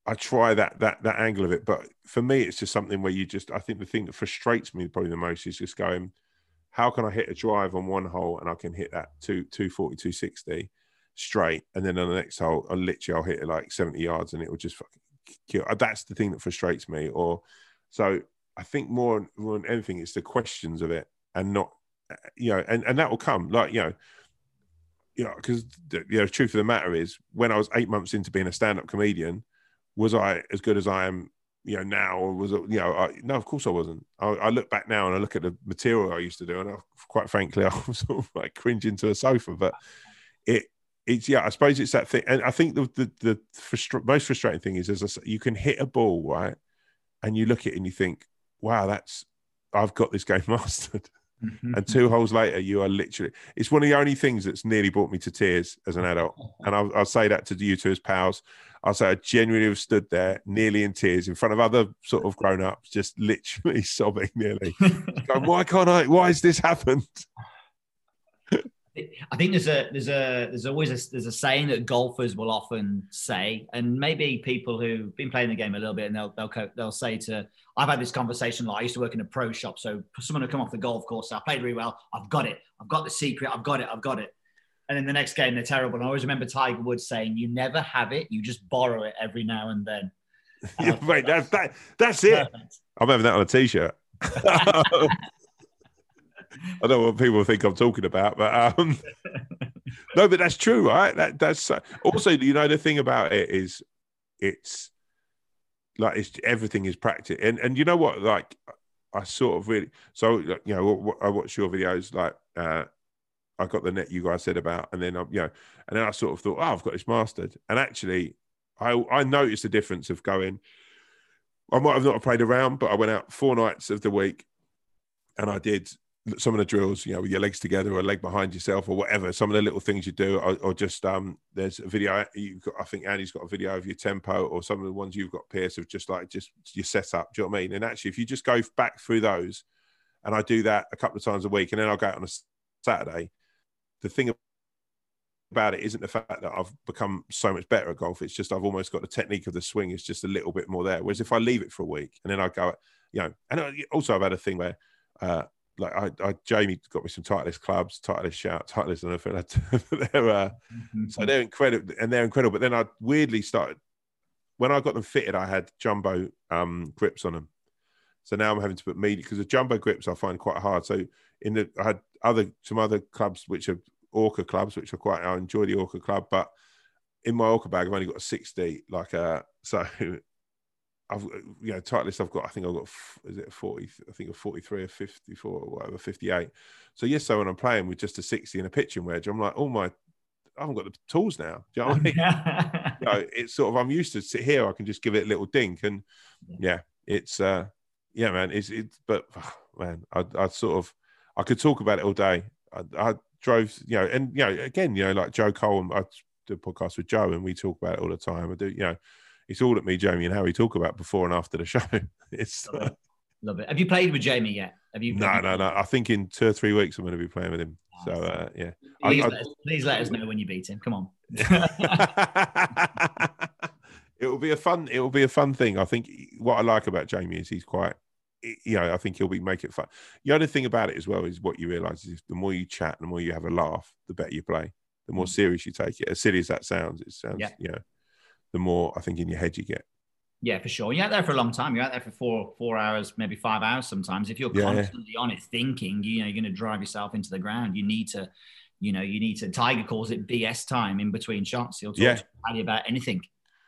I try that angle of it. But for me, it's just something where I think the thing that frustrates me probably the most is just going, how can I hit a drive on one hole and I can hit that 240, 260 straight, and then on the next hole I'll hit it like 70 yards and it will just fucking kill. That's the thing that frustrates me. Or so I think more than anything, it's the questions of it, and not, you know, and that will come, like, you know, because the truth of the matter is, when I was 8 months into being a stand-up comedian, was I as good as I am, you know, now? Or was it, you know, no, of course I wasn't. I look back now and I look at the material I used to do, and quite frankly, I was sort of like cringing to a sofa. But It's yeah, I suppose it's that thing. And I think the most frustrating thing is, as I said, you can hit a ball, right, and you look at it and you think, wow, I've got this game mastered. Mm-hmm. And 2 holes later, you are literally, it's one of the only things that's nearly brought me to tears as an adult. And I'll say that to you two as pals. I'll say I genuinely have stood there nearly in tears in front of other sort of grown-ups, just literally sobbing nearly. Going, why has this happened? I think there's always a saying that golfers will often say, and maybe people who've been playing the game a little bit, and they'll say to, I've had this conversation, like I used to work in a pro shop, so someone who come off the golf course, I played really well, I've got it, I've got the secret, I've got it, I've got it. And then the next game they're terrible. And I always remember Tiger Woods saying, you never have it, you just borrow it every now and then. Yeah, right, that's it. Perfect. I'm having that on a t-shirt. I don't know what people think I'm talking about, but no, but that's true, right? That's also, you know, the thing about it is, it's everything is practice, and you know what, like I sort of really, so, you know, I watched your videos, like, I got the net you guys said about, and then, you know, and then I sort of thought, oh, I've got this mastered. And actually, I noticed the difference of going, I might have not played around, but I went out 4 nights of the week and I did some of the drills, you know, with your legs together or a leg behind yourself or whatever, some of the little things you do, or just, there's a video, you've got, I think Andy's got a video of your tempo or some of the ones you've got, Pierce, of just like, just your setup, do you know what I mean? And actually, if you just go back through those, and I do that a couple of times a week, and then I'll go out on a Saturday, the thing about it isn't the fact that I've become so much better at golf. It's just I've almost got the technique of the swing is just a little bit more there. Whereas if I leave it for a week and then I go, you know, and also I've had a thing where like Jamie got me some Titleist clubs, Titleist shout, Titleist, and everything. So they're incredible, and they're incredible. But then I weirdly started, when I got them fitted, I had jumbo grips on them. So now I'm having to put media, because the jumbo grips I find quite hard. So in the, I had some other clubs which are Orca clubs, which are quite, I enjoy the Orca club, but in my Orca bag I've only got a 60, like so I've, you know, Titleist I've got, I think I've got, is it 40, I think a 43 or 54 or whatever, 58. So yes, so when I'm playing with just a 60 and a pitching wedge, I'm like, oh my, I haven't got the tools now. Do you know what I mean? You know, it's sort of, I'm used to sit here, I can just give it a little dink, and yeah, it's yeah, man, it's but man, I sort of, I could talk about it all day. I drove, you know, and, you know, again, you know, like Joe Cole, and I do a podcast with Joe and we talk about it all the time. I do, you know, it's all that me, Jamie, and how we talk about before and after the show. It's love it. Have you played with Jamie yet? Have you? No. I think in 2 or 3 weeks I'm going to be playing with him. So, yeah. Please let us know when you beat him. Come on. It will be a fun thing. I think what I like about Jamie is he's quite, you know, I think he'll be making it fun. The other thing about it as well is what you realise is the more you chat, the more you have a laugh, the better you play, the more serious you take it. As silly as that sounds, yeah, you know, the more I think in your head you get. Yeah, for sure. You're out there for a long time. You're out there for four hours, maybe 5 hours sometimes. If you're constantly on it thinking, you know, you're going to drive yourself into the ground. You need to, Tiger calls it BS time in between shots. He'll talk to you about anything.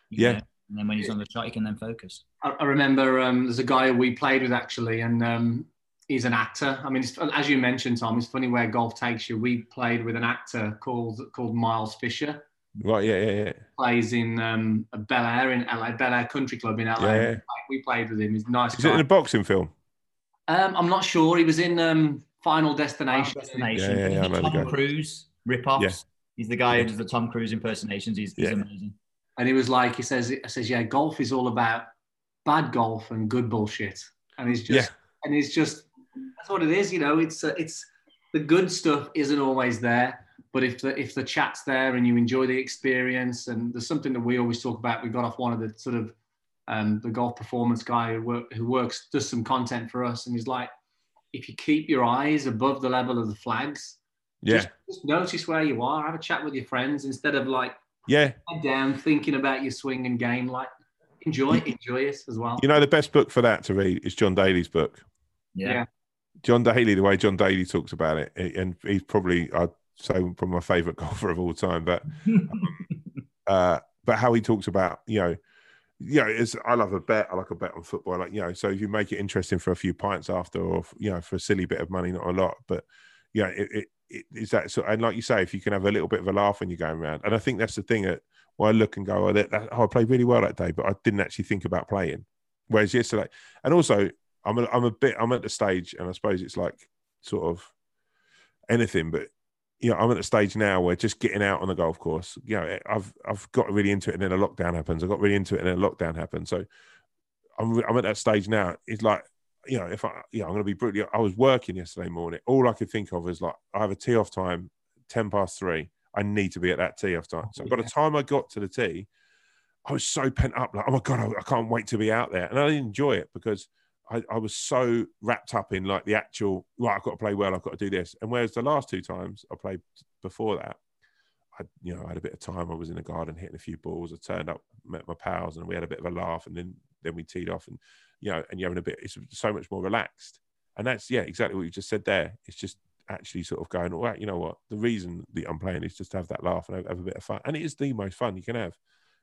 You know? And then when he's on the shot, he can then focus. I remember there's a guy we played with, actually, and he's an actor. I mean, it's, as you mentioned, Tom, it's funny where golf takes you. We played with an actor called Miles Fisher. Right, yeah. Plays in Bel Air in LA, Bel Air Country Club in LA. Yeah. We played with him. He's a nice guy. Is it in a boxing film? I'm not sure. He was in Final Destination. Yeah, Tom Cruise rip-offs. Yeah. He's the guy who does the Tom Cruise impersonations. He's amazing. And he was like, he says, yeah, golf is all about bad golf and good bullshit. And it's just, that's what it is. You know, it's the good stuff isn't always there, but if the chat's there and you enjoy the experience, and there's something that we always talk about. We got off one of the sort of, the golf performance guy who does some content for us. And he's like, if you keep your eyes above the level of the flags, just notice where you are, have a chat with your friends instead of like, down thinking about your swing and game, like enjoy it as well. You know, the best book for that to read is John Daly's book. Yeah. John Daly, the way John Daly talks about it, and he's probably, I'd say, probably my favourite golfer of all time. But but how he talks about, you know, I love a bet. I like a bet on football. Like, you know, so if you make it interesting for a few pints after, or you know, for a silly bit of money, not a lot, but you know, it's that sort, and like you say, if you can have a little bit of a laugh when you're going around, and I think that's the thing that when I look and go, oh, I played really well that day, but I didn't actually think about playing. Whereas yesterday, and also I'm at the stage, and I suppose it's like sort of anything, but you know, I'm at the stage now where just getting out on the golf course, you know, I've got really into it, and then a lockdown happens. I got really into it, and then a lockdown happens. So I'm at that stage now. It's like, you know, I'm going to be brutally, I was working yesterday morning. All I could think of was like, I have a tee off time, 10 past three. I need to be at that tee off time. So by the time I got to the tee, I was so pent up, like, oh my God, I can't wait to be out there. And I didn't enjoy it because I was so wrapped up in like the actual, right, I've got to play well, I've got to do this. And whereas the last 2 times I played before that, I had a bit of time. I was in the garden hitting a few balls. I turned up, met my pals, and we had a bit of a laugh, and then we teed off, and you know, and you're having a bit, it's so much more relaxed. And that's, yeah, exactly what you just said there. It's just actually sort of going, all right, you know what? The reason that I'm playing is just to have that laugh and have a bit of fun. And it is the most fun you can have,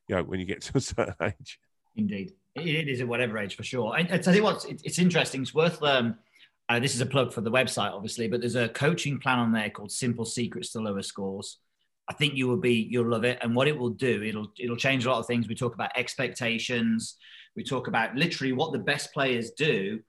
you know, when you get to a certain age. Indeed. It is at whatever age, for sure. And I think it's interesting. It's worth, this is a plug for the website, obviously, but there's a coaching plan on there called Simple Secrets to Lower Scores. I think you'll love it. And what it will do, it'll change a lot of things. We talk about expectations. We talk about literally what the best players do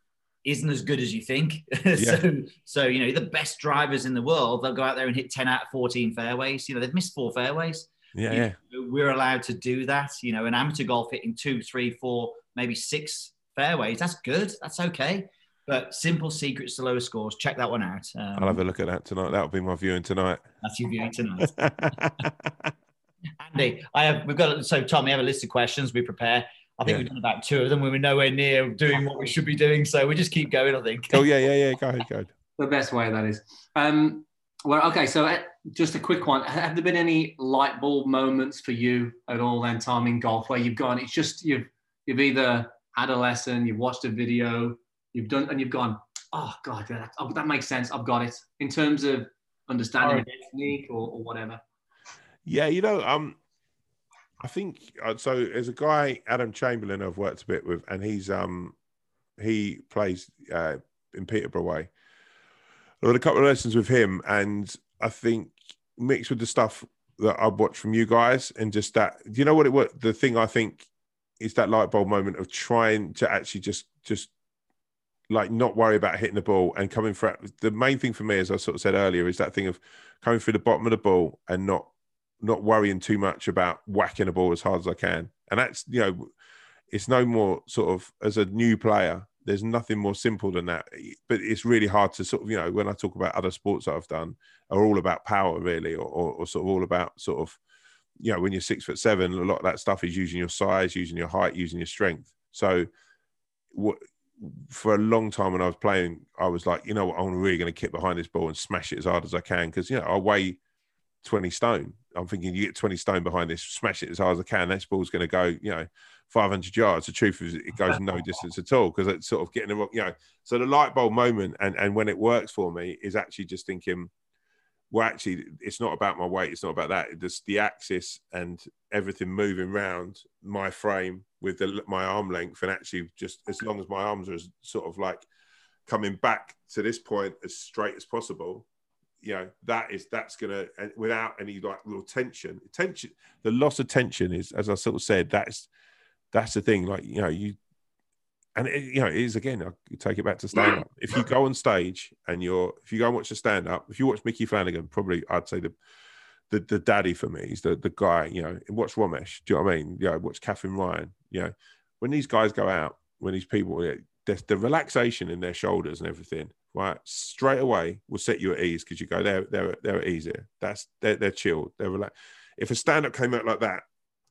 isn't as good as you think. Yeah. So, you know, the best drivers in the world, they'll go out there and hit 10 out of 14 fairways. You know, they've missed 4 fairways. Yeah. We're allowed to do that. You know, an amateur golf hitting 2, 3, 4, maybe 6 fairways. That's good. That's okay. But Simple Secrets to Lower Scores, check that one out. I'll have a look at that tonight. That'll be my viewing tonight. That's your viewing tonight. Andy, Tom, we have a list of questions we prepare. I think we've done about 2 of them. We were nowhere near doing what we should be doing, so we just keep going, I think. Oh, yeah. Go ahead. The best way, that is. So just a quick one. Have there been any light bulb moments for you at all then, Tom, in golf, where you've gone, it's just you've either had a lesson, you've watched a video, you've done, and you've gone, oh, God, that makes sense. I've got it. In terms of understanding technique or whatever. Yeah, you know, I think, so there's a guy, Adam Chamberlain, I've worked a bit with, and he plays in Peterborough way. I had a couple of lessons with him, and I think mixed with the stuff that I've watched from you guys, and just that, you know what the thing I think is, that light bulb moment of trying to actually just like not worry about hitting the ball and coming for it. The main thing for me, as I sort of said earlier, is that thing of coming through the bottom of the ball and not worrying too much about whacking the ball as hard as I can. And that's, you know, it's no more sort of, as a new player, there's nothing more simple than that. But it's really hard to sort of, you know, when I talk about other sports that I've done, are all about power really, or sort of all about sort of, you know, when you're 6'7", a lot of that stuff is using your size, using your height, using your strength. So for a long time when I was playing, I was like, you know what, I'm really going to kick behind this ball and smash it as hard as I can, because, you know, I weigh 20 stone. I'm thinking, you get 20 stone behind this, smash it as hard as I can, this ball's going to go, you know, 500 yards. The truth is, it goes no distance at all, because it's sort of getting the wrong, you know. So the light bulb moment, and when it works for me, is actually just thinking, well, actually, it's not about my weight. It's not about that. It's the axis and everything moving around my frame with my arm length, and actually just as long as my arms are sort of like coming back to this point as straight as possible, you know, that's going to, without any like real tension, the loss of tension is, as I sort of said, that's the thing. Like, you know, it is, again, I take it back to stand up. If you go on stage if you go and watch a stand up, if you watch Mickey Flanagan, probably I'd say the daddy for me is the guy, you know, and watch Romesh. Do you know what I mean? You know, watch Catherine Ryan. You know, when these guys go out, when these people, the relaxation in their shoulders and everything, right, straight away will set you at ease, because you go, they're at ease here. They're chilled. They're relaxed. If a stand up came out like that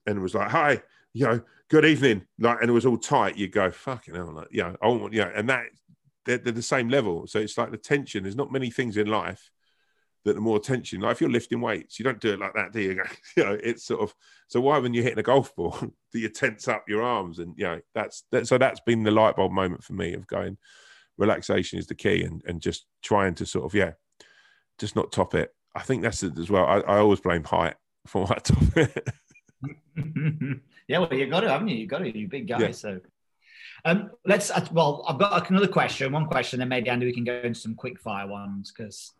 and was like, hi, you know, good evening, like, and it was all tight, you go, fucking hell, like, yeah, I want, yeah, and that they're the same level. So it's like the tension. There's not many things in life that the more tension, like if you're lifting weights, you don't do it like that, do you? You know, it's sort of, so why, when you're hitting a golf ball, do you tense up your arms? And, you know, so that's been the light bulb moment for me, of going, relaxation is the key, and just trying to sort of, just not top it. I think that's it as well. I always blame height for my top it. Yeah, well, you got to, haven't you? You got to, you big guy. Yeah. So, I've got another question. One question, then maybe, Andy, we can go into some quick fire ones, because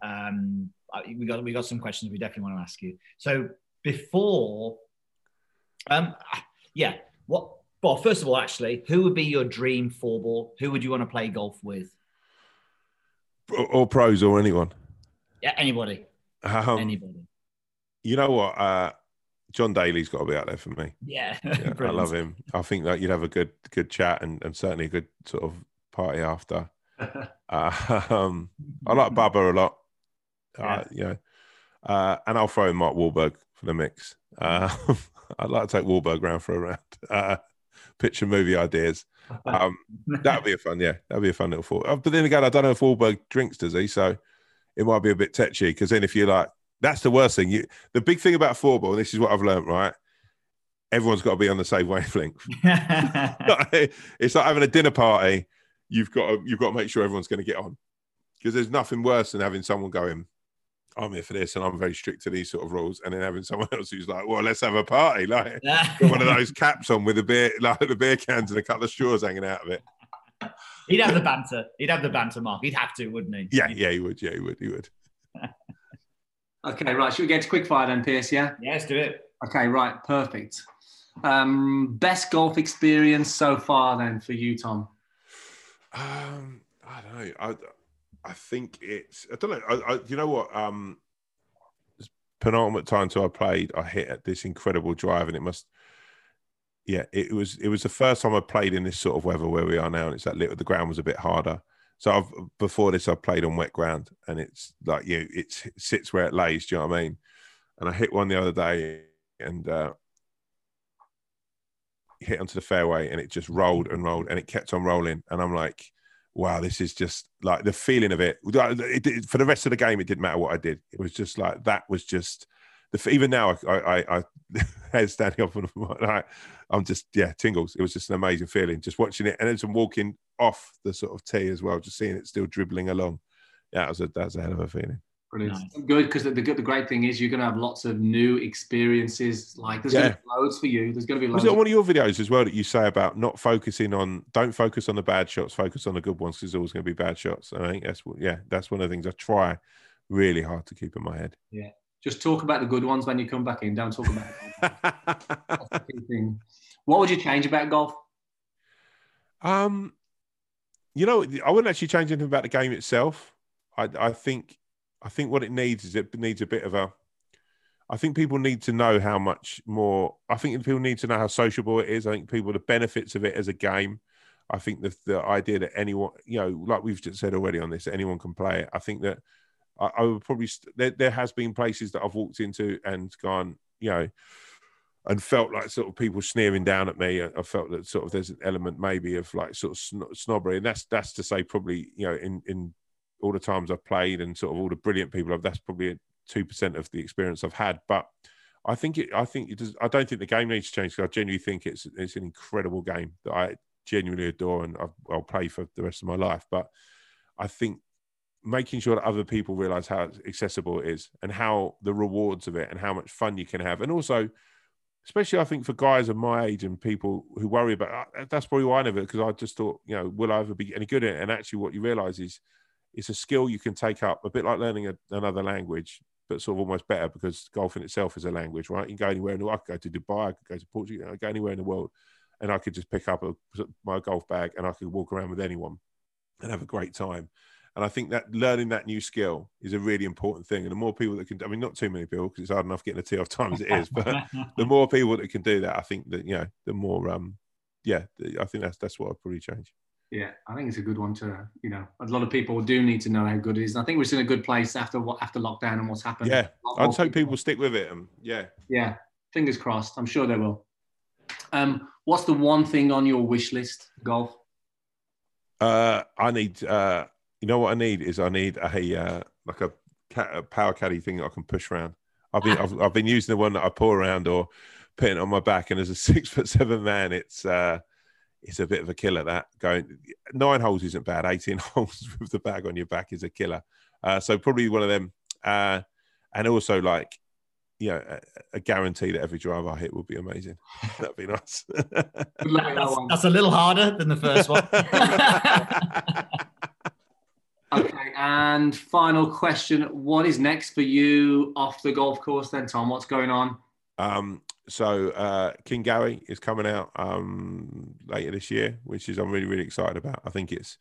we got some questions we definitely want to ask you. So before, well, first of all, actually, who would be your dream 4-ball? Who would you want to play golf with? Or pros, or anyone? Yeah, anybody. Anybody. You know what? John Daly's got to be out there for me. Yeah, I love him. I think that you'd have a good chat and certainly a good sort of party after. I like Bubba a lot. And I'll throw in Mark Wahlberg for the mix. I'd like to take Wahlberg round for a round. Picture movie ideas. That'd be a fun little thought. But then again, I don't know if Wahlberg drinks, does he? So it might be a bit tetchy, because then if you're like, that's the worst thing. The big thing about 4-ball, and this is what I've learned, right? Everyone's got to be on the same wavelength. It's like having a dinner party. You've got to make sure everyone's going to get on, because there's nothing worse than having someone going, I'm here for this, and I'm very strict to these sort of rules. And then having someone else who's like, well, let's have a party, like got one of those caps on with a beer, like the beer cans and a couple of straws hanging out of it. He'd have the banter. He'd have the banter, Mark. He'd have to, wouldn't he? Yeah, he would. He would. Okay, right. Should we get to quickfire then, Pierce? Yeah. Yes, do it. Okay, right. Perfect. Best golf experience so far then for you, Tom? I don't know. I think it's, I don't know. You know what? Penultimate time till I played, I hit at this incredible drive, and it must. Yeah, it was the first time I played in this sort of weather where we are now, and it's that little. The ground was a bit harder. So before this, I played on wet ground, and it's like it sits where it lays. Do you know what I mean? And I hit one the other day, and hit onto the fairway, and it just rolled and rolled, and it kept on rolling, and I'm like, wow, this is just like the feeling of it. For the rest of the game, it didn't matter what I did. It was just like, that was just, even now, I standing up on the night, I'm just, tingles. It was just an amazing feeling, just watching it. And then some walking off the sort of tee as well, just seeing it still dribbling along. Yeah, that's a hell of a feeling. Brilliant. Nice. Good, because the great thing is you're going to have lots of new experiences. Like there's going to be loads for you. There's going to be loads. Was it one of your videos as well that you say about not focusing on, don't focus on the bad shots, focus on the good ones, because there's always going to be bad shots. I think that's one of the things I try really hard to keep in my head. Yeah, just talk about the good ones when you come back in. Don't talk about the bad ones. That's the key thing. What would you change about golf? You know, I wouldn't actually change anything about the game itself. I think what it needs a bit of a, I think people need to know how much more, I think people need to know how sociable it is. I think people, the benefits of it as a game. I think the idea that anyone, you know, like we've just said already on this, anyone can play it. I think that I would probably, there has been places that I've walked into and gone, you know, and felt like sort of people sneering down at me. I felt that sort of there's an element maybe of like sort of snobbery. And that's to say probably, you know, in all the times I've played and sort of all the brilliant people that's probably 2% of the experience I've had. But I think it does. I don't think the game needs to change, because I genuinely think it's an incredible game that I genuinely adore, and I'll play for the rest of my life. But I think making sure that other people realize how accessible it is, and how the rewards of it, and how much fun you can have. And also, especially I think for guys of my age and people who worry about, that's probably why I never, because I just thought, you know, will I ever be any good at it? And actually what you realize is, it's a skill you can take up, a bit like learning another language, but sort of almost better, because golf in itself is a language, right? You can go anywhere. I could go to Dubai, I could go to Portugal, I could go anywhere in the world, and I could just pick up my golf bag, and I could walk around with anyone and have a great time. And I think that learning that new skill is a really important thing. And the more people that can, I mean, not too many people, because it's hard enough getting a tee off time as it is, but the more people that can do that, I think that, you know, the more, I think that's what I'd probably change. Yeah, I think it's a good one to, you know, a lot of people do need to know how good it is. And I think we're still in a good place after lockdown and what's happened. Yeah, I just hope people stick with it. Yeah, fingers crossed. I'm sure they will. What's the one thing on your wish list, golf? I need a power caddy thing that I can push around. I've been using the one that I pull around or putting on my back. And as a 6'7" man, it's a bit of a killer, that. Going 9 holes isn't bad. 18 holes with the bag on your back is a killer. So probably one of them. And also, like, you know, a guarantee that every drive I hit will be amazing. That'd be nice. That's a little harder than the first one. Okay, and final question. What is next for you off the golf course then, Tom? What's going on? So King Gary is coming out later this year, which is I'm really, really excited about. I think it's,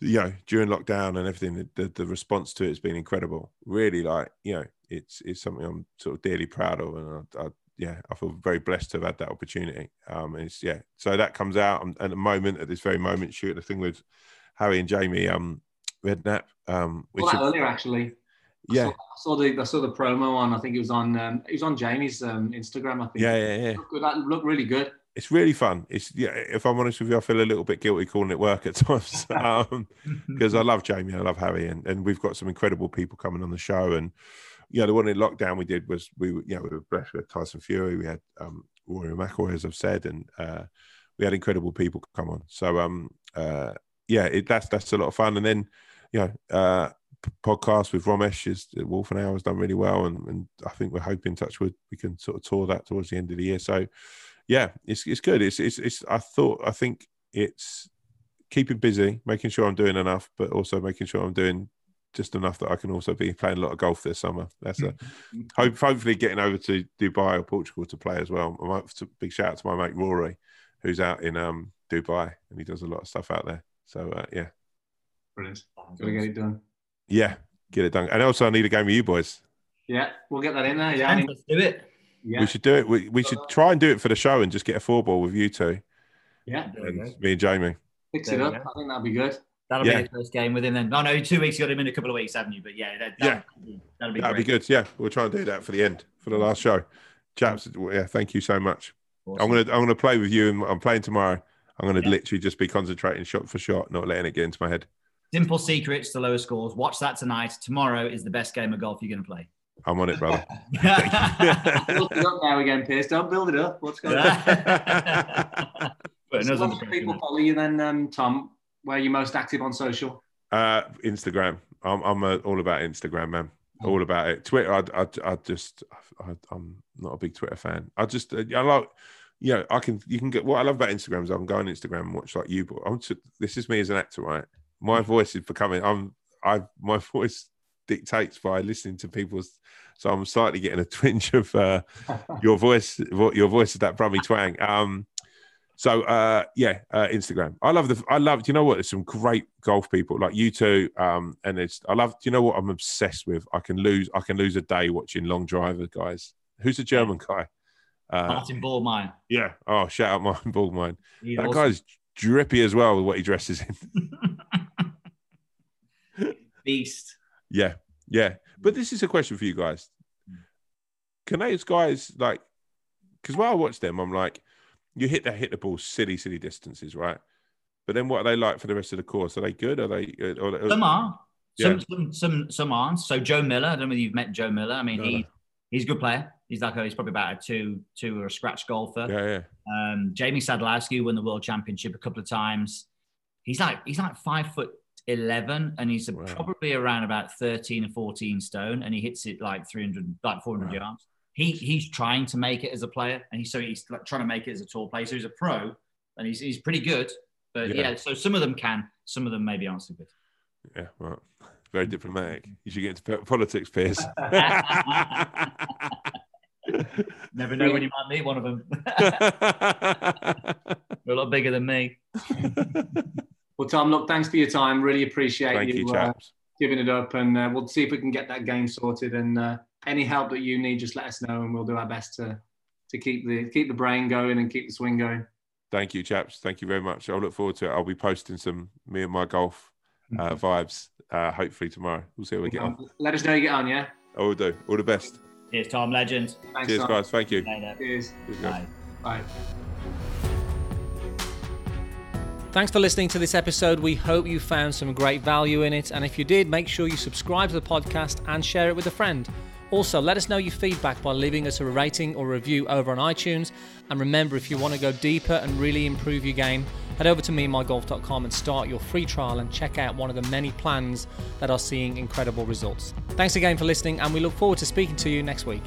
you know, during lockdown and everything, the response to it has been incredible. Really, like, you know, it's something I'm sort of dearly proud of, and I feel very blessed to have had that opportunity. So that comes out, and at this very moment, shooting a thing with Harry and Jamie Redknapp. Earlier actually. Yeah, I saw the promo on. I think it was on. It was on Jamie's Instagram. I think. Yeah. That looked really good. It's really fun. If I'm honest with you, I feel a little bit guilty calling it work at times, because I love Jamie, I love Harry, and we've got some incredible people coming on the show. And you know, the one in lockdown we did was we were blessed with Tyson Fury. We had Rory McIlroy, as I've said, and we had incredible people come on. So that's a lot of fun. And then podcast with Romesh, Wolf and Al has done really well, and I think we're hoping, touch wood, we can sort of tour that towards the end of the year. So yeah, it's good. I think it's keeping busy, making sure I'm doing enough, but also making sure I'm doing just enough that I can also be playing a lot of golf this summer. That's a hopefully getting over to Dubai or Portugal to play as well. Big shout out to my mate Rory, who's out in Dubai, and he does a lot of stuff out there. So yeah, brilliant. Gotta get it done. Yeah, get it done. And also, I need a game with you boys. Yeah, we'll get that in there. Yeah, let's do it. Yeah. We should do it. We should try and do it for the show and just get a 4-ball with you two. Yeah, and me and Jamie. Fix it up. I think that'll be good. That'll be the first game with him then. Oh, no, 2 weeks. You got him in a couple of weeks, haven't you? But yeah, that'll be good. Yeah, we'll try and do that for the end, for the last show. Chaps, yeah, thank you so much. Awesome. I'm gonna play with you, and I'm playing tomorrow. I'm gonna literally just be concentrating shot for shot, not letting it get into my head. Simple secrets to lower scores. Watch that tonight. Tomorrow is the best game of golf you're gonna play. I'm on it, brother. Build it up now again, Pierce. Don't build it up. What's going on? Well, people follow you then, Tom. Where are you most active on social? Instagram. I'm all about Instagram, man. Oh. All about it. Twitter. I'm not a big Twitter fan. I like. Yeah, you can get what I love about Instagram is I can go on Instagram and watch like you. But this is me as an actor, right? My voice is becoming. My voice dictates by listening to people's. So I'm slightly getting a twinge of your voice. Your voice is that brummy twang. So Instagram. I love. Do you know what? There's some great golf people like you two. Do you know what I'm obsessed with? I can lose a day watching long driver guys. Who's a German guy? Martin Borgmeyer. Yeah. Oh, shout out Martin Borgmeyer. That awesome. Guy's drippy as well with what he dresses in. Beast. Yeah. Yeah. But this is a question for you guys. Can those guys because when I watch them, I'm like, you hit the ball silly distances, right? But then what are they like for the rest of the course? Are they good? Some are. Yeah. Some aren't. So Joe Miller, I don't know if you've met Joe Miller. I mean, he's a good player. He's probably about a two or a scratch golfer. Yeah. Jamie Sadlowski won the world championship a couple of times. He's like 5'11", and he's probably around about 13 or 14 stone, and he hits it like 400 yards. He's trying to make it as a player, and he's trying to make it as a tour player. So he's a pro, and he's pretty good. But yeah, so some of them can, some of them maybe aren't so good. Yeah, well, very diplomatic. You should get into politics, Piers. Never know when you might meet one of them. They're a lot bigger than me. Well, Tom, look, thanks for your time. Really appreciate you chaps. Giving it up, and we'll see if we can get that game sorted and. Any help that you need, just let us know, and we'll do our best to keep the brain going and keep the swing going. Thank you, chaps. Thank you very much. I'll look forward to it. I'll be posting some Me and My Golf vibes, hopefully tomorrow. We'll see how we get on. Let us know you get on, yeah? I will do. All the best. Cheers, Tom. Legend. Thanks, Cheers, Tom. Guys. Thank you. Cheers. Bye. Bye. Thanks for listening to this episode. We hope you found some great value in it. And if you did, make sure you subscribe to the podcast and share it with a friend. Also, let us know your feedback by leaving us a rating or review over on iTunes. And remember, if you want to go deeper and really improve your game, head over to meandmygolf.com and start your free trial and check out one of the many plans that are seeing incredible results. Thanks again for listening, and we look forward to speaking to you next week.